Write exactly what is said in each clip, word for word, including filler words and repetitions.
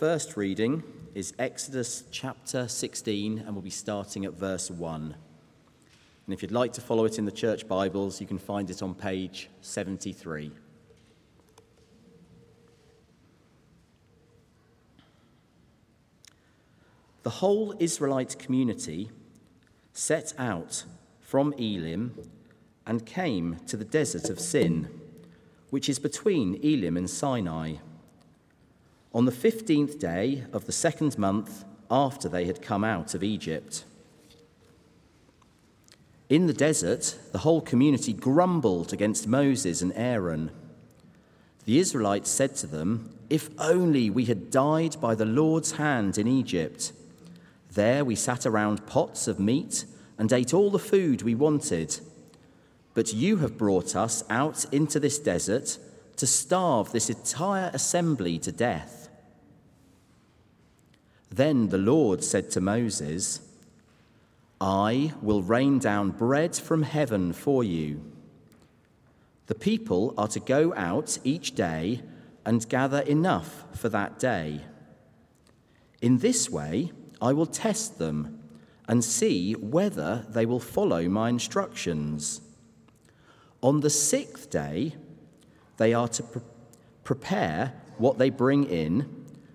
First reading is Exodus chapter sixteen, and we'll be starting at verse one. And if you'd like to follow it in the church Bibles, you can find it on page seventy-three. The whole Israelite community set out from Elim and came to the desert of Sin, which is between Elim and Sinai. On the fifteenth day of the second month after they had come out of Egypt. In the desert, the whole community grumbled against Moses and Aaron. The Israelites said to them, "If only we had died by the Lord's hand in Egypt. There we sat around pots of meat and ate all the food we wanted. But you have brought us out into this desert to starve this entire assembly to death." Then the Lord said to Moses, "I will rain down bread from heaven for you. The people are to go out each day and gather enough for that day. In this way, I will test them and see whether they will follow my instructions. On the sixth day, they are to pre- prepare what they bring in,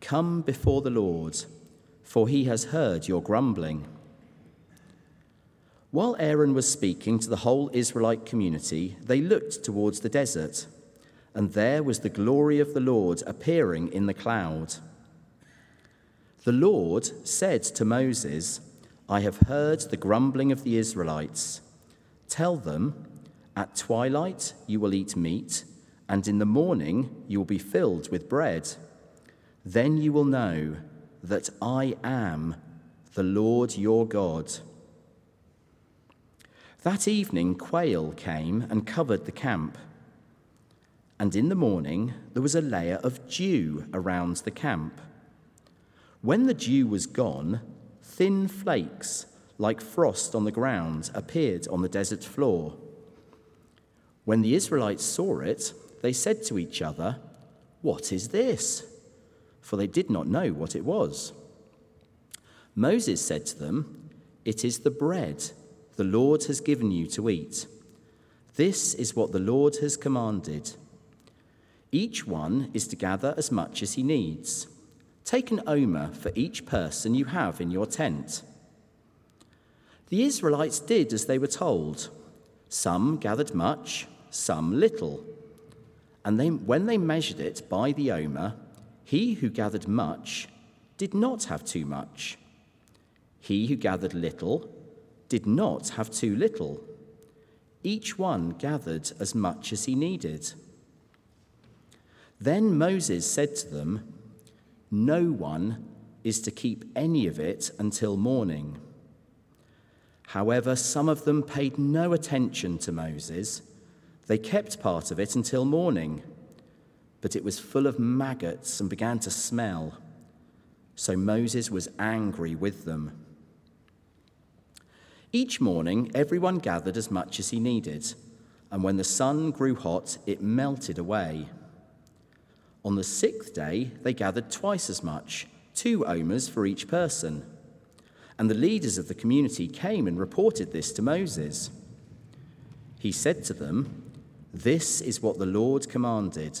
'Come before the Lord, for he has heard your grumbling.'" While Aaron was speaking to the whole Israelite community, they looked towards the desert, and there was the glory of the Lord appearing in the cloud. The Lord said to Moses, "I have heard the grumbling of the Israelites. Tell them, at twilight you will eat meat, and in the morning you will be filled with bread. Then you will know that I am the Lord your God." That evening, quail came and covered the camp. And in the morning, there was a layer of dew around the camp. When the dew was gone, thin flakes, like frost on the ground, appeared on the desert floor. When the Israelites saw it, they said to each other, "What is this?" For they did not know what it was. Moses said to them, "It is the bread the Lord has given you to eat. This is what the Lord has commanded. Each one is to gather as much as he needs. Take an omer for each person you have in your tent." The Israelites did as they were told. Some gathered much, some little. And they, when they measured it by the omer, he who gathered much did not have too much. He who gathered little did not have too little. Each one gathered as much as he needed. Then Moses said to them, "No one is to keep any of it until morning." However, some of them paid no attention to Moses. They kept part of it until morning. But it was full of maggots and began to smell. So Moses was angry with them. Each morning, everyone gathered as much as he needed, and when the sun grew hot, it melted away. On the sixth day, they gathered twice as much, two omers for each person. And the leaders of the community came and reported this to Moses. He said to them, "This is what the Lord commanded.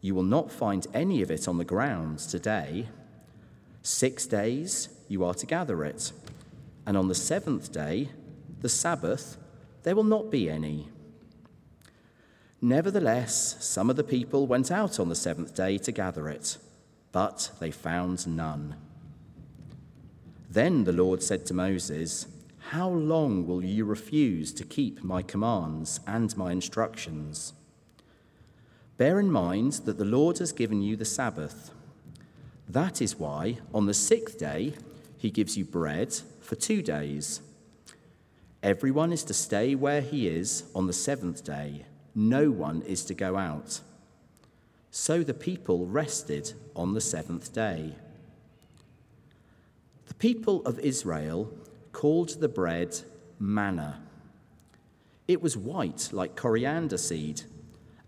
You will not find any of it on the ground today. Six days you are to gather it, and on the seventh day, the Sabbath, there will not be any. Nevertheless, some of the people went out on the seventh day to gather it, but they found none. Then the Lord said to Moses, "How long will you refuse to keep my commands and my instructions? Bear in mind that the Lord has given you the Sabbath. That is why on the sixth day he gives you bread for two days. Everyone is to stay where he is on the seventh day. No one is to go out." So the people rested on the seventh day. The people of Israel called the bread manna. It was white like coriander seed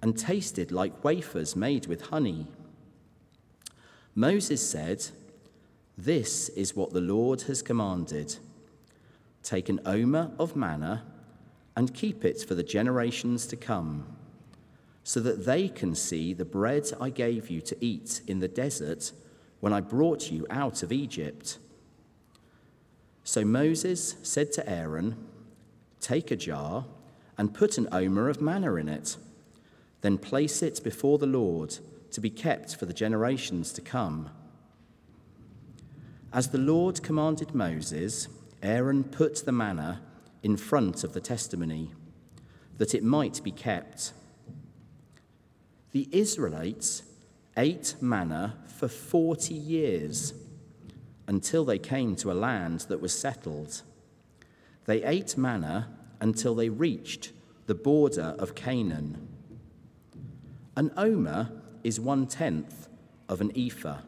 and tasted like wafers made with honey. Moses said, "This is what the Lord has commanded. Take an omer of manna and keep it for the generations to come, so that they can see the bread I gave you to eat in the desert when I brought you out of Egypt." So Moses said to Aaron, "Take a jar and put an omer of manna in it. Then place it before the Lord to be kept for the generations to come." As the Lord commanded Moses, Aaron put the manna in front of the testimony, that it might be kept. The Israelites ate manna for forty years, until they came to a land that was settled. They ate manna until they reached the border of Canaan. An omer is one-tenth of an ephah.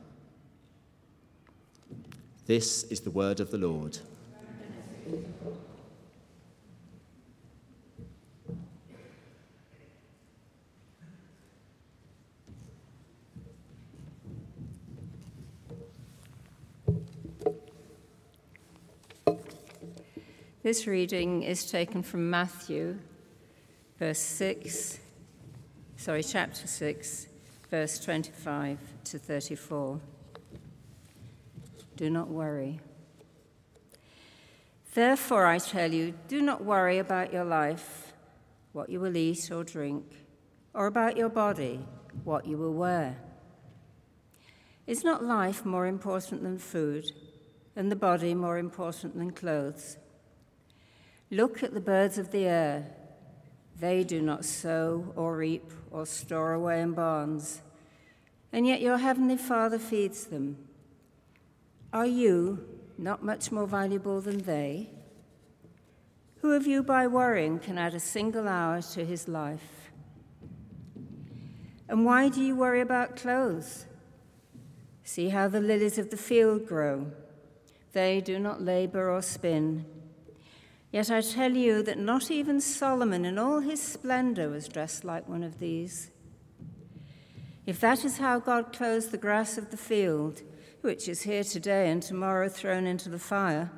This is the word of the Lord. This reading is taken from Matthew, verse six, sorry, chapter six, verse twenty-five to thirty-four. Do not worry. "Therefore, I tell you, do not worry about your life, what you will eat or drink, or about your body, what you will wear. Is not life more important than food, and the body more important than clothes? Look at the birds of the air. They do not sow or reap or store away in barns, and yet your heavenly Father feeds them. Are you not much more valuable than they? Who of you by worrying can add a single hour to his life? And why do you worry about clothes? See how the lilies of the field grow. They do not labor or spin. Yet I tell you that not even Solomon in all his splendor was dressed like one of these. If that is how God clothes the grass of the field, which is here today and tomorrow thrown into the fire,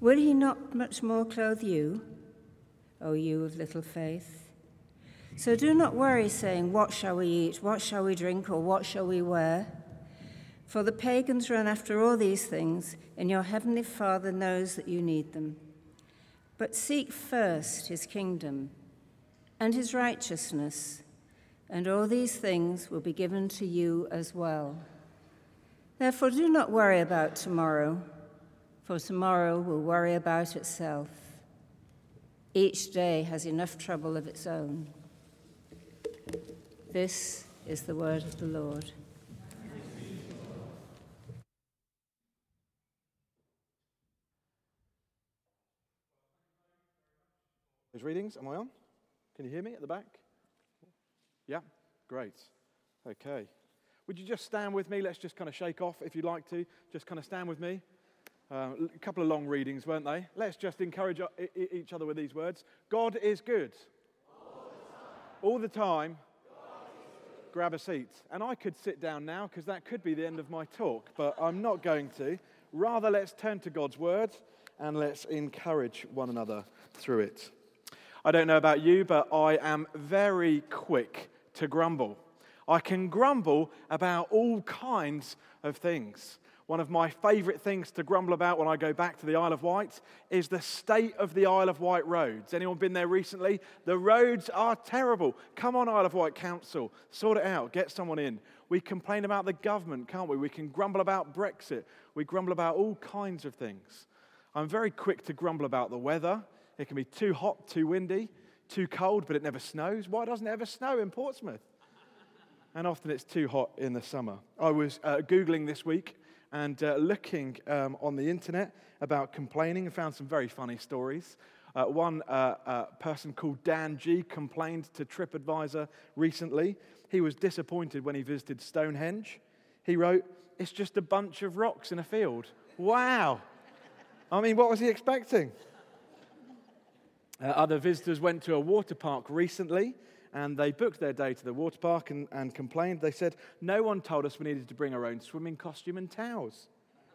will he not much more clothe you, O you of little faith? So do not worry, saying, 'What shall we eat? What shall we drink? Or what shall we wear?' For the pagans run after all these things, and your heavenly Father knows that you need them. But seek first his kingdom and his righteousness, and all these things will be given to you as well. Therefore, do not worry about tomorrow, for tomorrow will worry about itself. Each day has enough trouble of its own." This is the word of the Lord. Those readings, am I on? Can you hear me at the back? Yeah, great. Okay. Would you just stand with me? Let's just kind of shake off, if you'd like to. Just kind of stand with me. Uh, a couple of long readings, weren't they? Let's just encourage each other with these words. God is good. All the time. All the time. Grab a seat. And I could sit down now because that could be the end of my talk, but I'm not going to. Rather, let's turn to God's word and let's encourage one another through it. I don't know about you, but I am very quick to grumble. I can grumble about all kinds of things. One of my favourite things to grumble about when I go back to the Isle of Wight is the state of the Isle of Wight roads. Anyone been there recently? The roads are terrible. Come on, Isle of Wight Council, sort it out, get someone in. We complain about the government, can't we? We can grumble about Brexit. We grumble about all kinds of things. I'm very quick to grumble about the weather. It can be too hot, too windy, too cold, but it never snows. Why doesn't it ever snow in Portsmouth? And often it's too hot in the summer. I was uh, Googling this week and uh, looking um, on the internet about complaining and found some very funny stories. Uh, one uh, uh, person called Dan G complained to TripAdvisor recently. He was disappointed when he visited Stonehenge. He wrote, "It's just a bunch of rocks in a field." Wow. I mean, what was he expecting? Uh, other visitors went to a water park recently and they booked their day to the water park and, and complained. They said, "No one told us we needed to bring our own swimming costume and towels.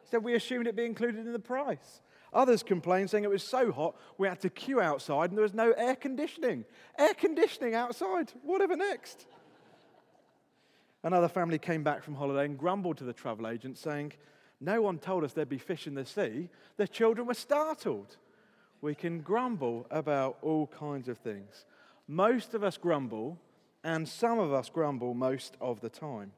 Instead, we assumed it'd be included in the price." Others complained, saying it was so hot we had to queue outside and there was no air conditioning. Air conditioning outside, whatever next. Another family came back from holiday and grumbled to the travel agent, saying, "No one told us there'd be fish in the sea. The children were startled." We can grumble about all kinds of things. Most of us grumble, and some of us grumble most of the time.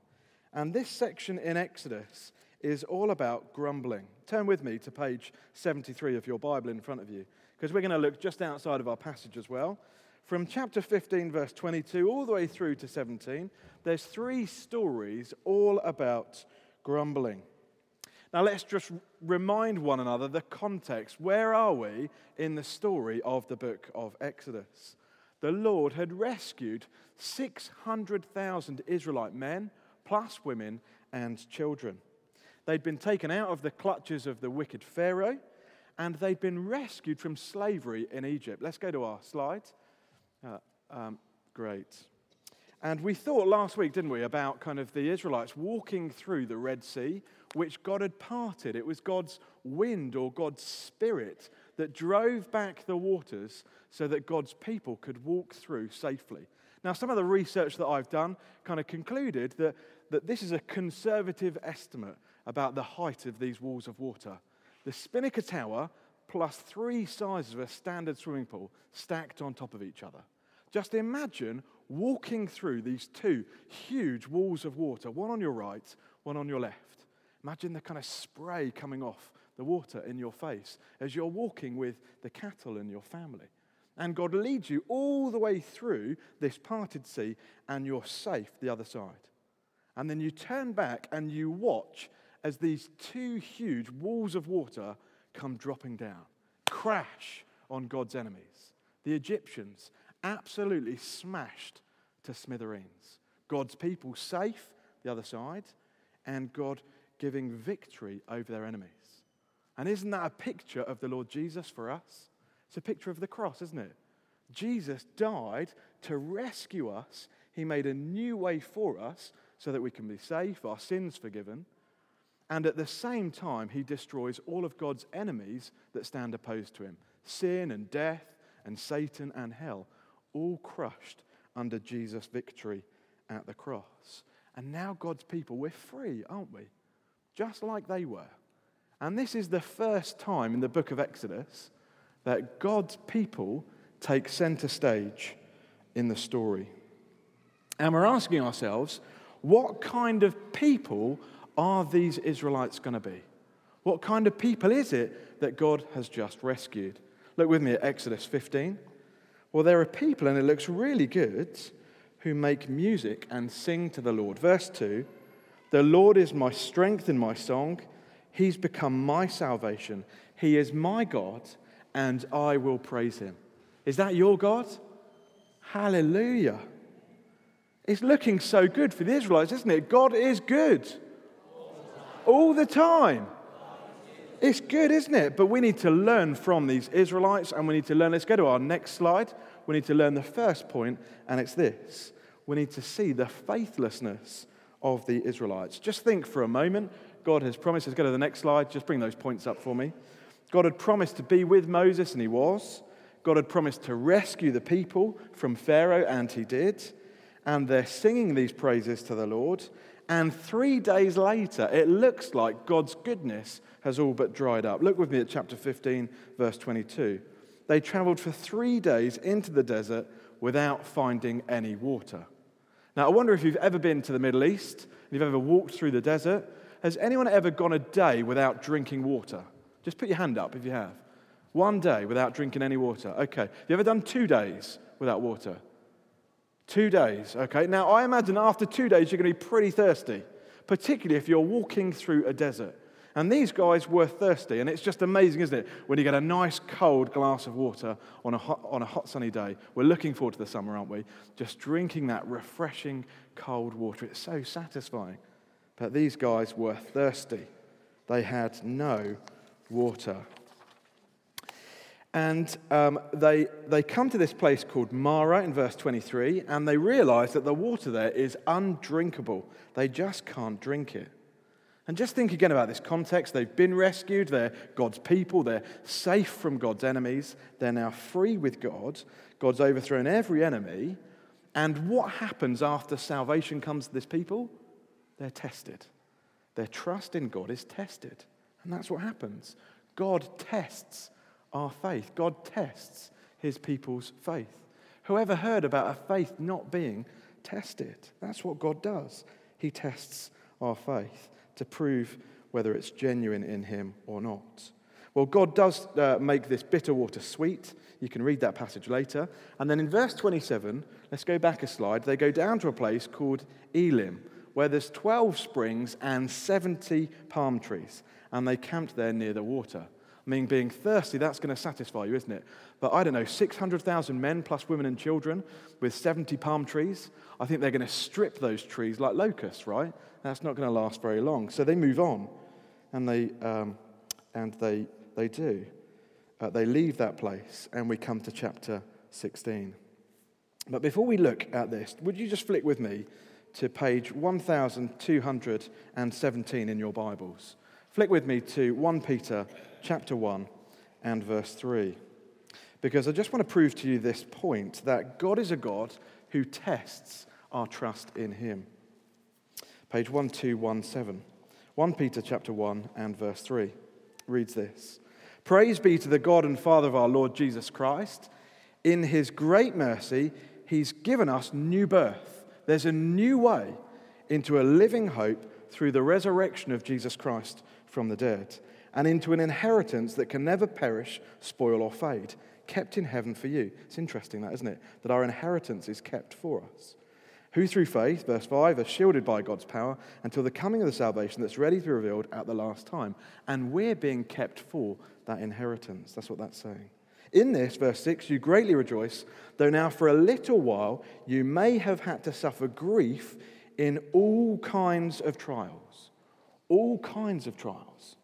And this section in Exodus is all about grumbling. Turn with me to page seventy-three of your Bible in front of you, because we're going to look just outside of our passage as well. From chapter fifteen, verse twenty-two, all the way through to seventeen, there's three stories all about grumbling. Now let's just remind one another the context. Where are we in the story of the book of Exodus? The Lord had rescued six hundred thousand Israelite men, plus women and children. They'd been taken out of the clutches of the wicked Pharaoh, and they'd been rescued from slavery in Egypt. Let's go to our slide. Uh, um, great. And we thought last week, didn't we, about kind of the Israelites walking through the Red Sea, which God had parted. It was God's wind or God's spirit that drove back the waters so that God's people could walk through safely. Now, some of the research that I've done kind of concluded that, that this is a conservative estimate about the height of these walls of water. The Spinnaker Tower plus three sizes of a standard swimming pool stacked on top of each other. Just imagine walking through these two huge walls of water, one on your right, one on your left. Imagine the kind of spray coming off the water in your face as you're walking with the cattle and your family. And God leads you all the way through this parted sea and you're safe the other side. And then you turn back and you watch as these two huge walls of water come dropping down, crash on God's enemies. The Egyptians absolutely smashed to smithereens. God's people safe the other side, and God giving victory over their enemies. And isn't that a picture of the Lord Jesus for us? It's a picture of the cross, isn't it? Jesus died to rescue us. He made a new way for us so that we can be safe, our sins forgiven. And at the same time, he destroys all of God's enemies that stand opposed to him. Sin and death and Satan and hell, all crushed under Jesus' victory at the cross. And now God's people, we're free, aren't we? Just like they were. And this is the first time in the book of Exodus that God's people take center stage in the story. And we're asking ourselves, what kind of people are these Israelites going to be? What kind of people is it that God has just rescued? Look with me at Exodus fifteen. Well, there are people, and it looks really good, who make music and sing to the Lord. Verse two. The Lord is my strength and my song. He's become my salvation. He is my God, and I will praise him. Is that your God? Hallelujah. It's looking so good for the Israelites, isn't it? God is good. All the time. It's good, isn't it? But we need to learn from these Israelites, and we need to learn. Let's go to our next slide. We need to learn the first point, and it's this. We need to see the faithlessness of the Israelites. Just think for a moment. God has promised. Let's go to the next slide. Just bring those points up for me. God had promised to be with Moses, and he was. God had promised to rescue the people from Pharaoh, and he did. And they're singing these praises to the Lord. And three days later, it looks like God's goodness has all but dried up. Look with me at chapter fifteen, verse twenty-two. They traveled for three days into the desert without finding any water. Now, I wonder if you've ever been to the Middle East, if you've ever walked through the desert. Has anyone ever gone a day without drinking water? Just put your hand up if you have. One day without drinking any water. Okay. Have you ever done two days without water? Two days, okay. Now, I imagine after two days, you're going to be pretty thirsty, particularly if you're walking through a desert. And these guys were thirsty, and it's just amazing, isn't it, when you get a nice cold glass of water on a hot, on a hot sunny day. We're looking forward to the summer, aren't we? Just drinking that refreshing cold water. It's so satisfying. But these guys were thirsty. They had no water. And um, they they come to this place called Mara in verse twenty-three, and they realize that the water there is undrinkable. They just can't drink it. And just think again about this context. They've been rescued. They're God's people. They're safe from God's enemies. They're now free with God. God's overthrown every enemy. And what happens after salvation comes to this people? They're tested. Their trust in God is tested. And that's what happens. God tests our faith. God tests his people's faith. Who ever heard about a faith not being tested? That's what God does. He tests our faith to prove whether it's genuine in him or not. Well, God does uh, make this bitter water sweet. You can read that passage later. And then in verse twenty-seven, let's go back a slide. They go down to a place called Elim, where there's twelve springs and seventy palm trees, and they camped there near the water. I mean, being thirsty, that's going to satisfy you, isn't it? But I don't know, six hundred thousand men plus women and children with seventy palm trees, I think they're going to strip those trees like locusts, right? That's not going to last very long. So they move on, and they um, and they they do. Uh, they leave that place, and we come to chapter sixteen. But before we look at this, would you just flick with me to page one thousand two hundred seventeen in your Bibles? Flick with me to First Peter chapter one and verse three, because I just want to prove to you this point, that God is a God who tests our trust in him. Page one two one seven, First Peter chapter one and verse three, reads this: "Praise be to the God and Father of our Lord Jesus Christ. In his great mercy, he's given us new birth." There's a new way into a living hope through the resurrection of Jesus Christ from the dead, and into an inheritance that can never perish, spoil, or fade, kept in heaven for you. It's interesting that, isn't it? That our inheritance is kept for us. Who through faith, verse five, are shielded by God's power until the coming of the salvation that's ready to be revealed at the last time. And we're being kept for that inheritance. That's what that's saying. In this, verse six, you greatly rejoice, though now for a little while you may have had to suffer grief in all kinds of trials. All kinds of trials.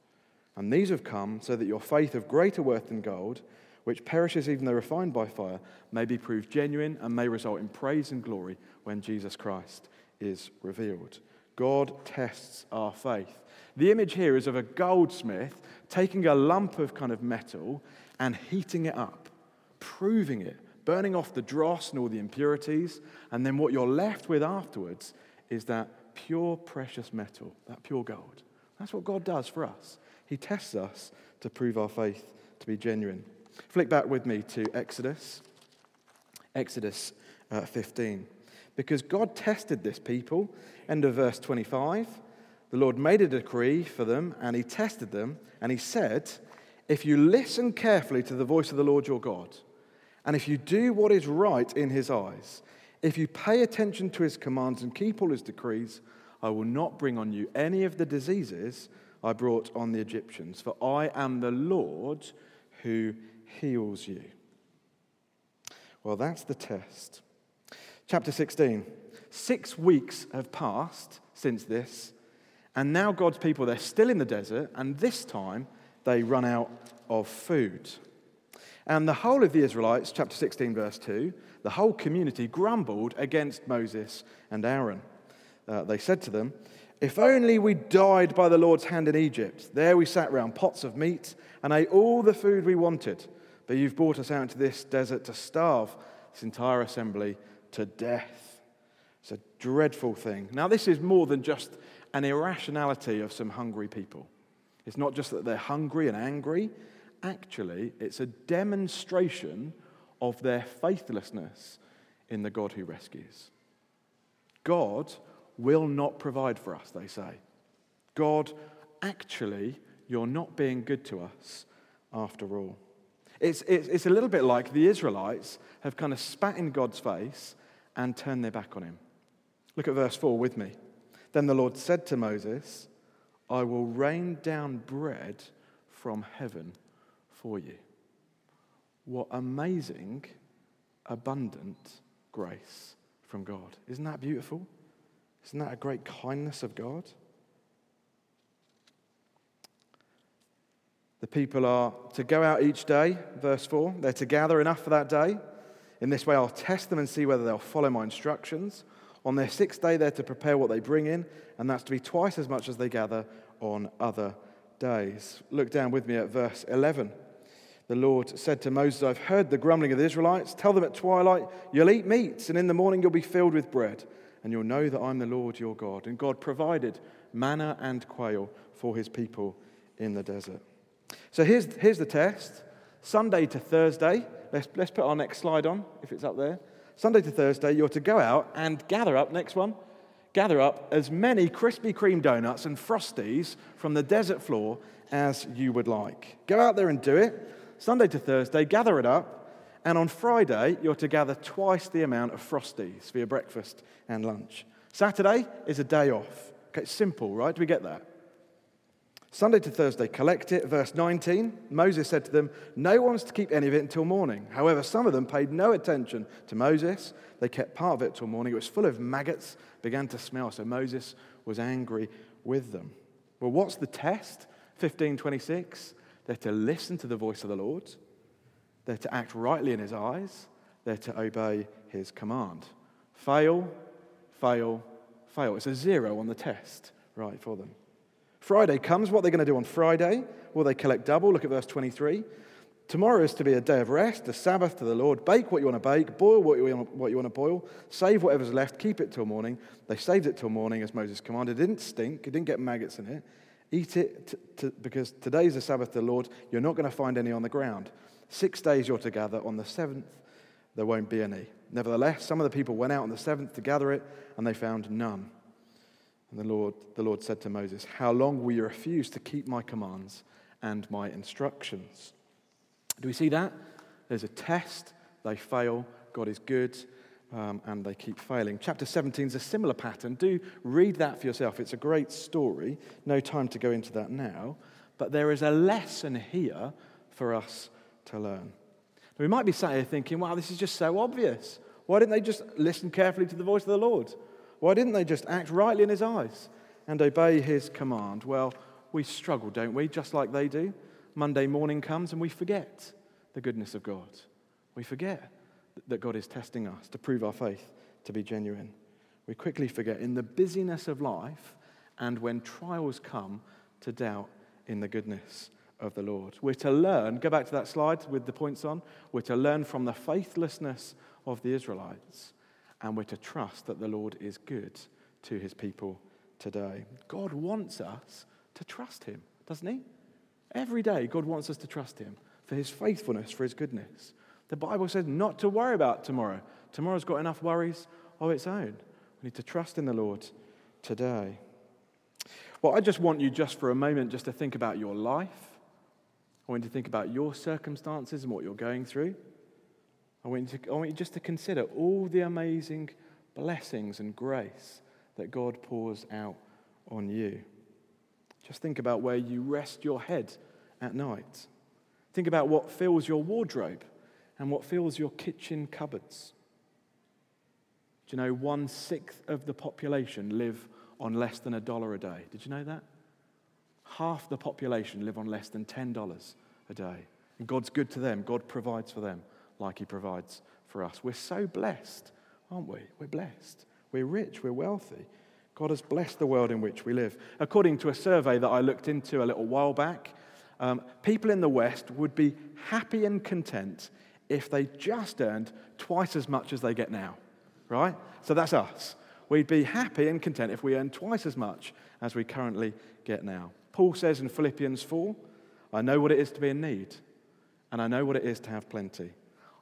And these have come so that your faith of greater worth than gold, which perishes even though refined by fire, may be proved genuine and may result in praise and glory when Jesus Christ is revealed. God tests our faith. The image here is of a goldsmith taking a lump of kind of metal and heating it up, proving it, burning off the dross and all the impurities, and then what you're left with afterwards is that pure precious metal, that pure gold. That's what God does for us. He tests us to prove our faith to be genuine. Flick back with me to Exodus, Exodus uh, fifteen. Because God tested this people, end of verse twenty-five, the Lord made a decree for them, and he tested them, and he said, "If you listen carefully to the voice of the Lord your God, and if you do what is right in his eyes, if you pay attention to his commands and keep all his decrees, I will not bring on you any of the diseases I brought on the Egyptians, for I am the Lord who heals you." Well, that's the test. Chapter sixteen. Six weeks have passed since this, and now God's people, they're still in the desert, and this time they run out of food. And the whole of the Israelites, chapter sixteen, verse two, the whole community grumbled against Moses and Aaron. Uh, they said to them, "If only we died by the Lord's hand in Egypt. There we sat round pots of meat and ate all the food we wanted. But you've brought us out into this desert to starve this entire assembly to death." It's a dreadful thing. Now, this is more than just an irrationality of some hungry people. It's not just that they're hungry and angry. Actually, it's a demonstration of their faithlessness in the God who rescues. God will not provide for us, they say. God, actually, you're not being good to us after all. It's, it's, it's a little bit like the Israelites have kind of spat in God's face and turned their back on him. Look at verse four with me. "Then the Lord said to Moses, I will rain down bread from heaven for you." What amazing, abundant grace from God. Isn't that beautiful? Isn't that a great kindness of God? The people are to go out each day, verse four. They're to gather enough for that day. "In this way I'll test them and see whether they'll follow my instructions. On their sixth day they're to prepare what they bring in, and that's to be twice as much as they gather on other days." Look down with me at verse eleven. "The Lord said to Moses, I've heard the grumbling of the Israelites. Tell them at twilight, you'll eat meat, and in the morning you'll be filled with bread. And you'll know that I'm the Lord your God." And God provided manna and quail for his people in the desert. So here's, here's the test. Sunday to Thursday. Let's, let's put our next slide on, if it's up there. Sunday to Thursday, you're to go out and gather up, next one, gather up as many Krispy Kreme donuts and Frosties from the desert floor as you would like. Go out there and do it. Sunday to Thursday, gather it up. And on Friday, you're to gather twice the amount of Frosties for your breakfast and lunch. Saturday is a day off. Okay, it's simple, right? Do we get that? Sunday to Thursday, collect it. Verse nineteen, Moses said to them, "No one's to keep any of it until morning." However, some of them paid no attention to Moses. They kept part of it till morning. It was full of maggots, began to smell. So Moses was angry with them. Well, what's the test? fifteen twenty-six, they're to listen to the voice of the Lord. They're to act rightly in his eyes. They're to obey his command. Fail, fail, fail. It's a zero on the test, right, for them. Friday comes. What are they going to do on Friday? Will they collect double? Look at verse twenty-three. Tomorrow is to be a day of rest, a Sabbath to the Lord. Bake what you want to bake. Boil what you want, what you want to boil. Save whatever's left. Keep it till morning. They saved it till morning as Moses commanded. It didn't stink. It didn't get maggots in it. Eat it t- t- because today is the Sabbath to the Lord. You're not going to find any on the ground. Six days you're to gather. On the seventh, there won't be any. Nevertheless, some of the people went out on the seventh to gather it, and they found none. And the Lord, the Lord said to Moses, "How long will you refuse to keep my commands and my instructions?" Do we see that? There's a test. They fail. God is good, um, and they keep failing. Chapter seventeen is a similar pattern. Do read that for yourself. It's a great story. No time to go into that now. But there is a lesson here for us to learn. We might be sat here thinking, wow, this is just so obvious. Why didn't they just listen carefully to the voice of the Lord? Why didn't they just act rightly in his eyes and obey his command? Well, we struggle, don't we? Just like they do. Monday morning comes and we forget the goodness of God. We forget that God is testing us to prove our faith to be genuine. We quickly forget in the busyness of life and when trials come to doubt in the goodness of the Lord. We're to learn, go back to that slide with the points on, we're to learn from the faithlessness of the Israelites, and we're to trust that the Lord is good to his people today. God wants us to trust him, doesn't he? Every day God wants us to trust him for his faithfulness, for his goodness. The Bible says not to worry about tomorrow. Tomorrow's got enough worries of its own. We need to trust in the Lord today. Well, I just want you just for a moment just to think about your life. I want you to think about your circumstances and what you're going through. I want you to, I want you just to consider all the amazing blessings and grace that God pours out on you. Just think about where you rest your head at night. Think about what fills your wardrobe and what fills your kitchen cupboards. Do you know one-sixth of the population live on less than a dollar a day? Did you know that? Half the population live on less than ten dollars a day. And God's good to them. God provides for them like he provides for us. We're so blessed, aren't we? We're blessed. We're rich. We're wealthy. God has blessed the world in which we live. According to a survey that I looked into a little while back, um, people in the West would be happy and content if they just earned twice as much as they get now, right? So that's us. We'd be happy and content if we earned twice as much as we currently get now. Paul says in Philippians four, I know what it is to be in need, and I know what it is to have plenty.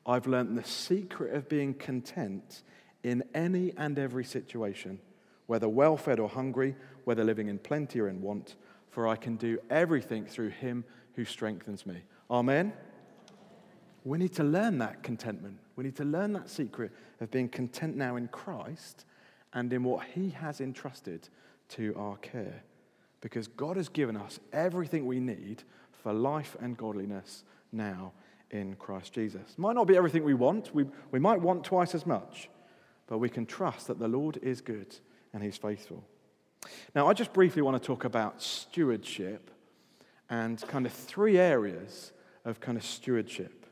I've learned the secret of being content in any and every situation, whether well-fed or hungry, whether living in plenty or in want, for I can do everything through him who strengthens me. Amen? We need to learn that contentment. We need to learn that secret of being content now in Christ and in what he has entrusted to our care, because God has given us everything we need for life and godliness now in Christ Jesus. Might not be everything we want. We, we might want twice as much, but we can trust that the Lord is good and he's faithful. Now, I just briefly want to talk about stewardship and kind of three areas of kind of stewardship.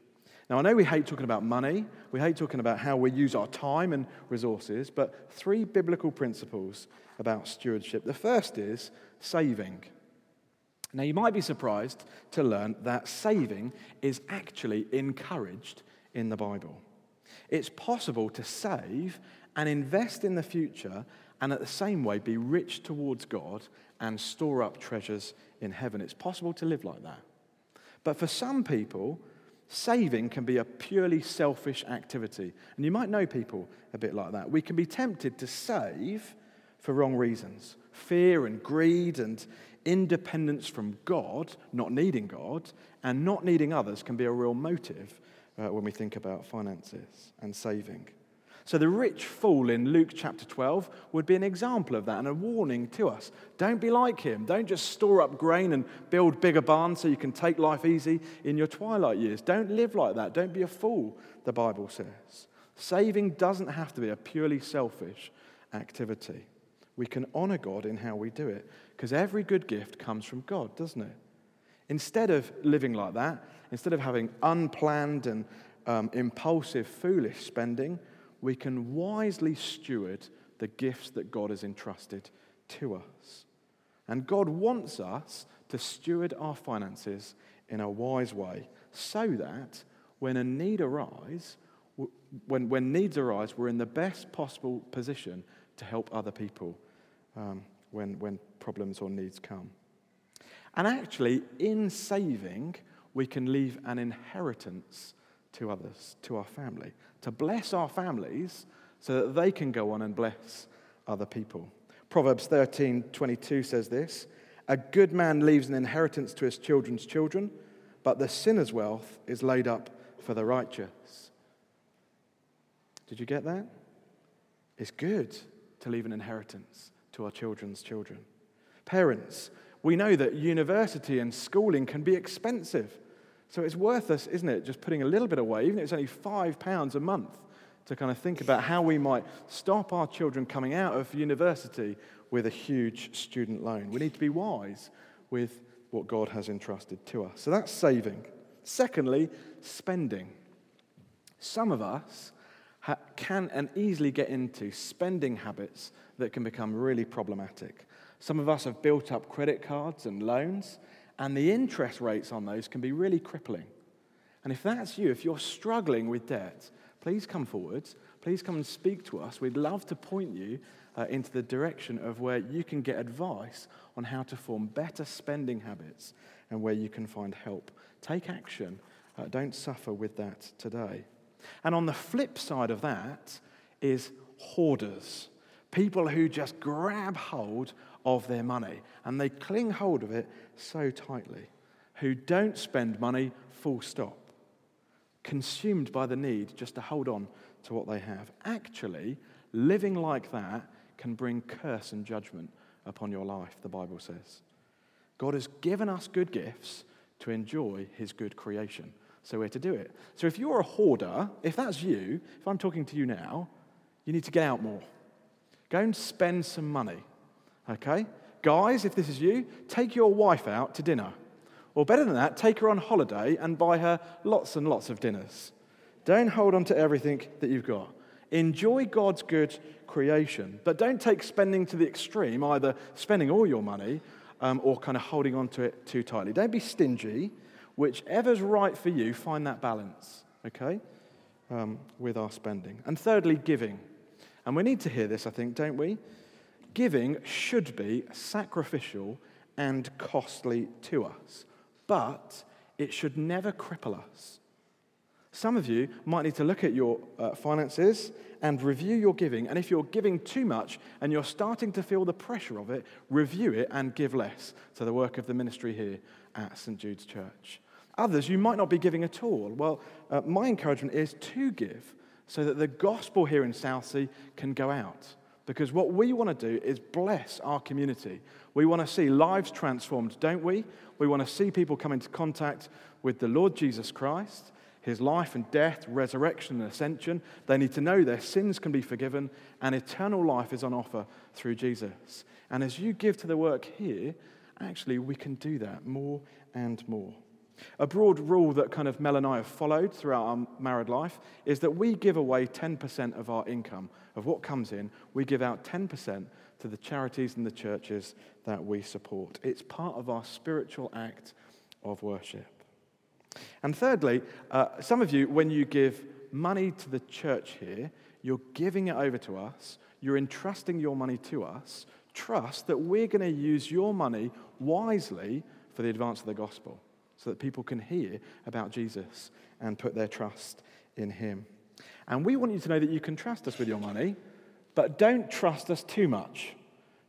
Now, I know we hate talking about money, we hate talking about how we use our time and resources, but three biblical principles about stewardship. The first is saving. Now, you might be surprised to learn that saving is actually encouraged in the Bible. It's possible to save and invest in the future and at the same way be rich towards God and store up treasures in heaven. It's possible to live like that. But for some people, saving can be a purely selfish activity. And you might know people a bit like that. We can be tempted to save for wrong reasons. Fear and greed and independence from God, not needing God, and not needing others can be a real motive uh, when we think about finances and saving. So the rich fool in Luke chapter twelve would be an example of that and a warning to us. Don't be like him. Don't just store up grain and build bigger barns so you can take life easy in your twilight years. Don't live like that. Don't be a fool, the Bible says. Saving doesn't have to be a purely selfish activity. We can honor God in how we do it because every good gift comes from God, doesn't it? Instead of living like that, instead of having unplanned and um, impulsive, foolish spending, we can wisely steward the gifts that God has entrusted to us. And God wants us to steward our finances in a wise way so that when a need arise, when, when needs arise, we're in the best possible position to help other people um, when, when problems or needs come. And actually, in saving, we can leave an inheritance to others, to our family, to bless our families so that they can go on and bless other people. Proverbs thirteen twenty-two says this, a good man leaves an inheritance to his children's children, but the sinner's wealth is laid up for the righteous. Did you get that? It's good to leave an inheritance to our children's children. Parents, we know that university and schooling can be expensive. So it's worth us, isn't it, just putting a little bit away, even if it's only five pounds a month, to kind of think about how we might stop our children coming out of university with a huge student loan. We need to be wise with what God has entrusted to us. So that's saving. Secondly, spending. Some of us ha- can and easily get into spending habits that can become really problematic. Some of us have built up credit cards and loans, and the interest rates on those can be really crippling. And if that's you, if you're struggling with debt, please come forward. Please come and speak to us. We'd love to point you uh, into the direction of where you can get advice on how to form better spending habits and where you can find help. Take action. Uh, don't suffer with that today. And on the flip side of that is hoarders, people who just grab hold of their money, and they cling hold of it so tightly, who don't spend money full stop, consumed by the need just to hold on to what they have. Actually, living like that can bring curse and judgment upon your life, the Bible says. God has given us good gifts to enjoy his good creation, so we're to do it. So if you're a hoarder, if that's you, if I'm talking to you now, you need to get out more. Go and spend some money, okay? Guys, if this is you, take your wife out to dinner. Or better than that, take her on holiday and buy her lots and lots of dinners. Don't hold on to everything that you've got. Enjoy God's good creation, but don't take spending to the extreme, either spending all your money um, or kind of holding on to it too tightly. Don't be stingy. Whichever's right for you, find that balance, okay, um, with our spending. And thirdly, giving. And we need to hear this, I think, don't we? Giving should be sacrificial and costly to us, but it should never cripple us. Some of you might need to look at your uh, finances and review your giving. And if you're giving too much and you're starting to feel the pressure of it, review it and give less to the work of the ministry here at Saint Jude's Church. Others, you might not be giving at all. Well, uh, my encouragement is to give so that the gospel here in Southsea can go out. Because what we want to do is bless our community. We want to see lives transformed, don't we? We want to see people come into contact with the Lord Jesus Christ, his life and death, resurrection and ascension. They need to know their sins can be forgiven and eternal life is on offer through Jesus. And as you give to the work here, actually we can do that more and more. A broad rule that kind of Mel and I have followed throughout our married life is that we give away ten percent of our income, of what comes in. We give out ten percent to the charities and the churches that we support. It's part of our spiritual act of worship. And thirdly, uh, some of you, when you give money to the church here, you're giving it over to us, you're entrusting your money to us. Trust that we're going to use your money wisely for the advance of the gospel, so that people can hear about Jesus and put their trust in him. And we want you to know that you can trust us with your money, but don't trust us too much.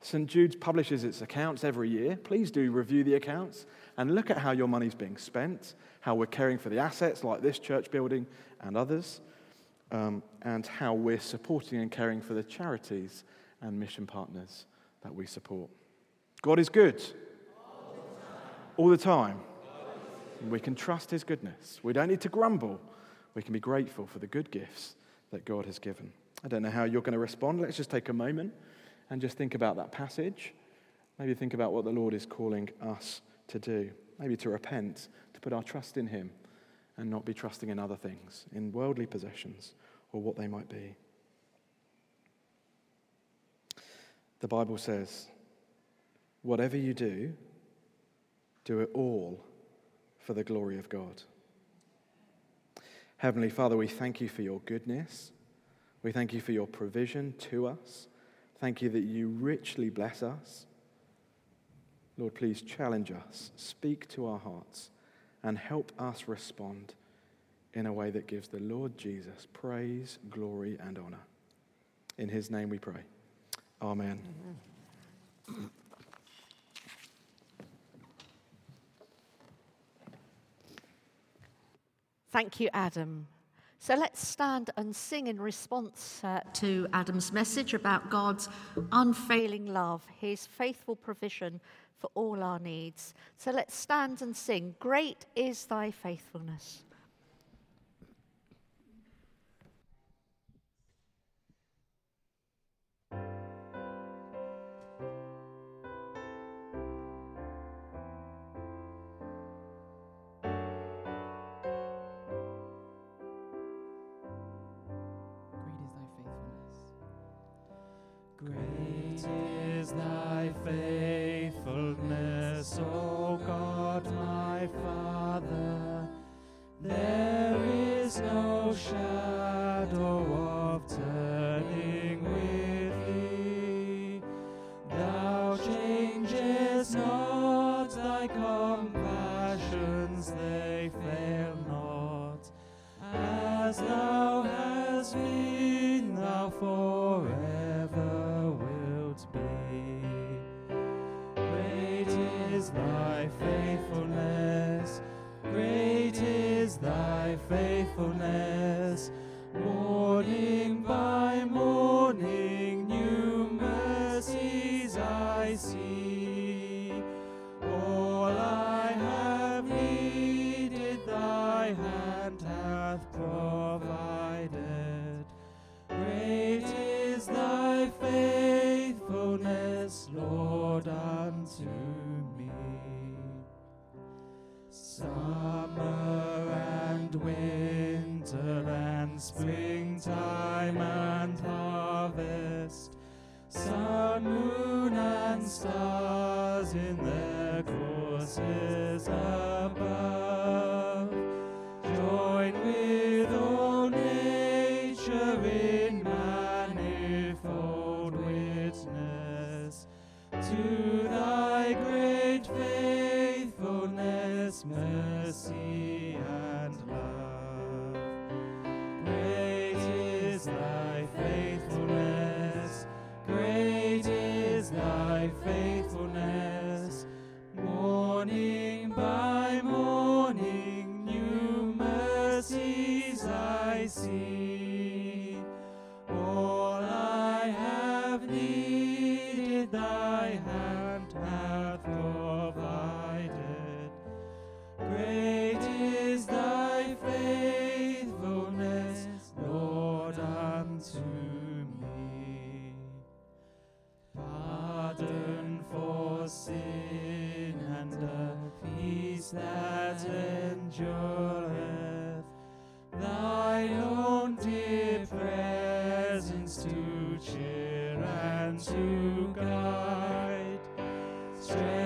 Saint Jude's publishes its accounts every year. Please do review the accounts and look at how your money's being spent, how we're caring for the assets like this church building and others, um, and how we're supporting and caring for the charities and mission partners that we support. God is good. All the time. All the time. We can trust his goodness. We don't need to grumble. We can be grateful for the good gifts that God has given. I don't know how you're going to respond. Let's just take a moment and just think about that passage. Maybe think about what the Lord is calling us to do. Maybe to repent, to put our trust in him and not be trusting in other things, in worldly possessions or what they might be. The Bible says, whatever you do, do it all for the glory of God. Heavenly Father, we thank you for your goodness. We thank you for your provision to us. Thank you that you richly bless us. Lord, please challenge us, speak to our hearts, and help us respond in a way that gives the Lord Jesus praise, glory, and honor. In his name we pray. Amen. Amen. Thank you, Adam. So let's stand and sing in response uh, to Adam's message about God's unfailing love, his faithful provision for all our needs. So let's stand and sing, Great is Thy Faithfulness. Great is thy faithfulness, O God, my Father. There is no shadow of turning with thee. Thou changest not, thy compassions, they fail not. As thou hast been, thou forever be. Great is thy faithfulness, great is thy faithfulness, morning by morning new mercies I see. All I have needed thy hand hath provided. Great is Lord, unto me. Summer and winter and springtime and harvest, sun, moon and stars in their courses above, join with all nature in manifold witness to thy great faithfulness, mercy and love. Great is thy faithfulness, great is thy faithfulness, morning by morning new mercies I see. All I have needed thy hand hath provided. Great is thy faithfulness, Lord, unto me. Pardon for sin and a peace that endureth, thy own dear presence to cheer and to guide. Strength